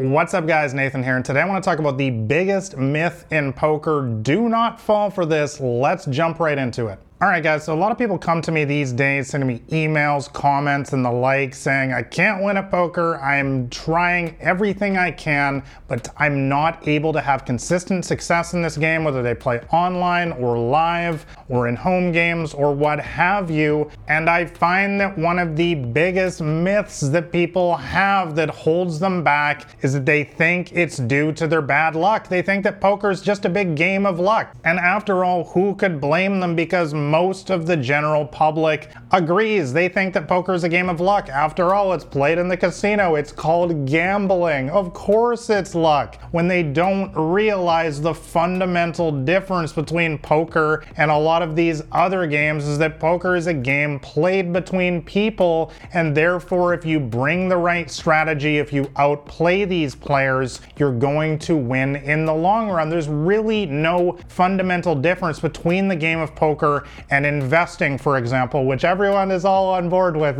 What's up guys, Nathan here, and today I want to talk about the biggest myth in poker. Do not fall for this. Let's jump right into it. All right guys, so a lot of people come to me these days, sending me emails, comments, and the like saying, I can't win at poker, I'm trying everything I can, but I'm not able to have consistent success in this game, whether they play online or live or in home games or what have you. And I find that one of the biggest myths that people have that holds them back is that they think it's due to their bad luck. They think that poker is just a big game of luck. And after all, who could blame them, because most of the general public agrees. They think that poker is a game of luck. After all, it's played in the casino. It's called gambling. Of course it's luck. When they don't realize the fundamental difference between poker and a lot of these other games is that poker is a game played between people, and therefore if you bring the right strategy, if you outplay these players, you're going to win in the long run. There's really no fundamental difference between the game of poker and investing, for example, which everyone is all on board with.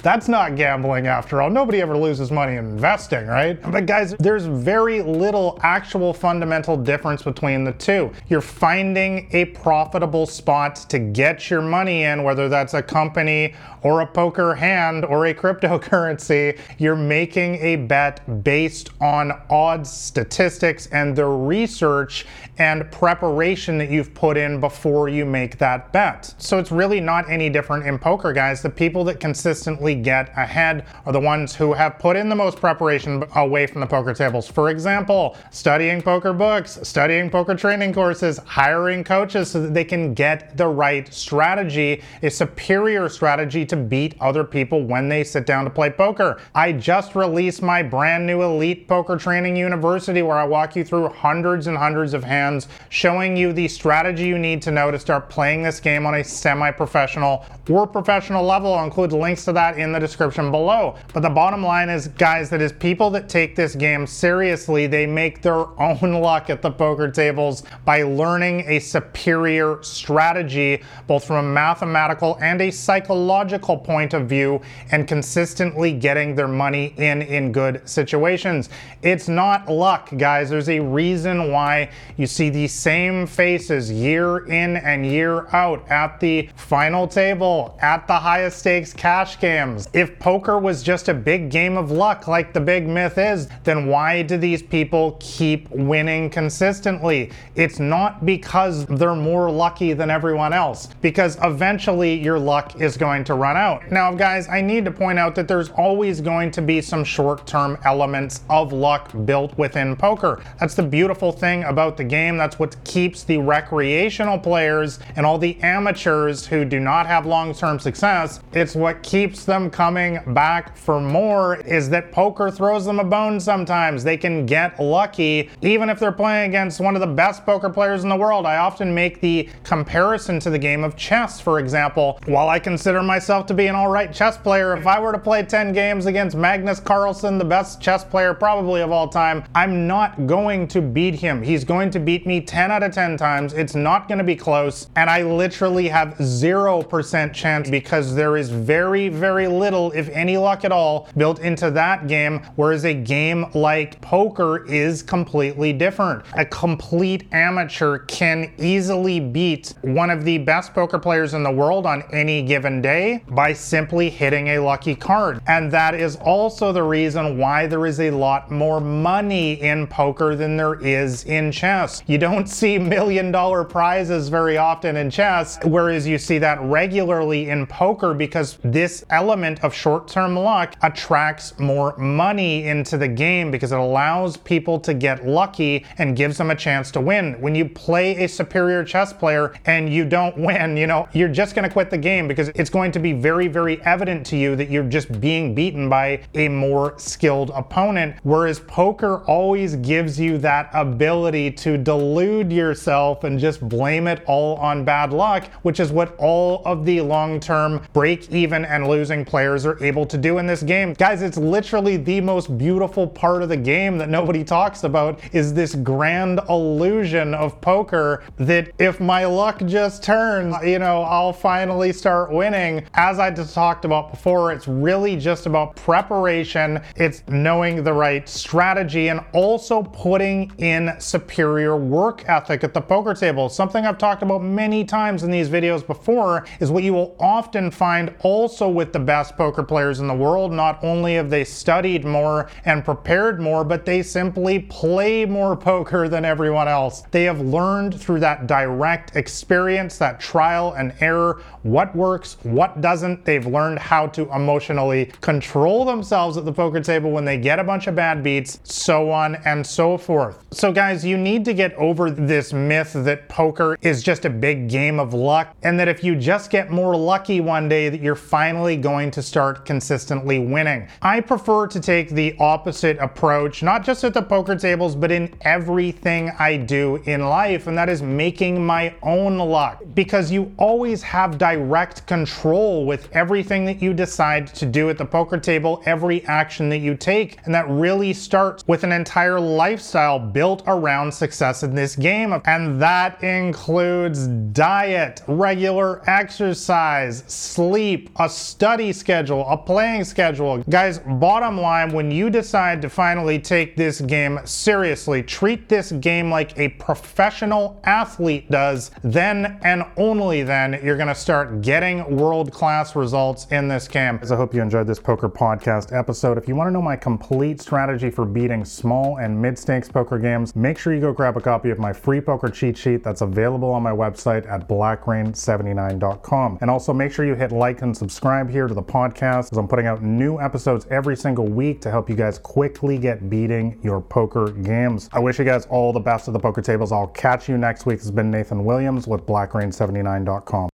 That's not gambling after all. Nobody ever loses money investing, right? But guys, there's very little actual fundamental difference between the two. You're finding a profitable spot to get your money in, whether that's a company or a poker hand or a cryptocurrency. You're making a bet based on odds, statistics, and the research and preparation that you've put in before you make that bet. So it's really not any different in poker, guys. The people that consistently get ahead are the ones who have put in the most preparation away from the poker tables. For example, studying poker books, studying poker training courses, hiring coaches so that they can get the right strategy, a superior strategy to beat other people when they sit down to play poker. I just released my brand new Elite Poker Training University, where I walk you through hundreds and hundreds of hands, showing you the strategy you need to know to start playing this game on a semi-professional or professional level. I'll include links to that in the description below. But the bottom line is, guys, that is people that take this game seriously, they make their own luck at the poker tables by learning a superior strategy, both from a mathematical and a psychological point of view, and consistently getting their money in good situations. It's not luck, guys. There's a reason why you see the same faces year in and year out at the final table, at the highest stakes cash games. If poker was just a big game of luck, like the big myth is, then why do these people keep winning consistently? It's not because they're more lucky than everyone else, because eventually your luck is going to run out. Now, guys, I need to point out that there's always going to be some short-term elements of luck built within poker. That's the beautiful thing about the game. That's what keeps the recreational players and all the amateurs who do not have long-term success, it's what keeps them coming back for more, is that poker throws them a bone sometimes. They can get lucky, even if they're playing against one of the best poker players in the world. I often make the comparison to the game of chess, for example. While I consider myself to be an all-right chess player, if I were to play 10 games against Magnus Carlsen, the best chess player probably of all time, I'm not going to beat him. He's going to beat me 10 out of 10 times. It's not going to be close, and I literally have 0% chance, because there is very, very little, if any luck at all, built into that game, whereas a game like poker is completely different. A complete amateur can easily beat one of the best poker players in the world on any given day by simply hitting a lucky card. And that is also the reason why there is a lot more money in poker than there is in chess. You don't see $1 million prizes very often in chess, whereas you see that regularly in poker, because this element of short-term luck attracts more money into the game, because it allows people to get lucky and gives them a chance to win. When you play a superior chess player and you don't win, you're just going to quit the game, because it's going to be very, very evident to you that you're just being beaten by a more skilled opponent, whereas poker always gives you that ability to delude yourself and just blame it all on bad luck, stock, which is what all of the long-term break-even and losing players are able to do in this game. Guys, it's literally the most beautiful part of the game that nobody talks about, is this grand illusion of poker that if my luck just turns, you know, I'll finally start winning. As I just talked about before, it's really just about preparation. It's knowing the right strategy and also putting in superior work ethic at the poker table. Something I've talked about many times in these videos before is what you will often find also with the best poker players in the world. Not only have they studied more and prepared more, but they simply play more poker than everyone else. They have learned through that direct experience, that trial and error, what works, what doesn't. They've learned how to emotionally control themselves at the poker table when they get a bunch of bad beats, so on and so forth. So guys, you need to get over this myth that poker is just a big game of luck, and that if you just get more lucky one day that you're finally going to start consistently winning. I prefer to take the opposite approach, not just at the poker tables, but in everything I do in life, and that is making my own luck. Because you always have direct control with everything that you decide to do at the poker table, every action that you take, and that really starts with an entire lifestyle built around success in this game. And that includes diet, regular exercise, sleep, a study schedule, a playing schedule. Guys, bottom line, when you decide to finally take this game seriously, treat this game like a professional athlete does, then and only then you're gonna start getting world-class results in this game. I hope you enjoyed this poker podcast episode. If you wanna know my complete strategy for beating small and mid-stakes poker games, make sure you go grab a copy of my free poker cheat sheet that's available on my website at BlackRain79.com. And also make sure you hit like and subscribe here to the podcast, because I'm putting out new episodes every single week to help you guys quickly get beating your poker games. I wish you guys all the best at the poker tables. I'll catch you next week. This has been Nathan Williams with BlackRain79.com.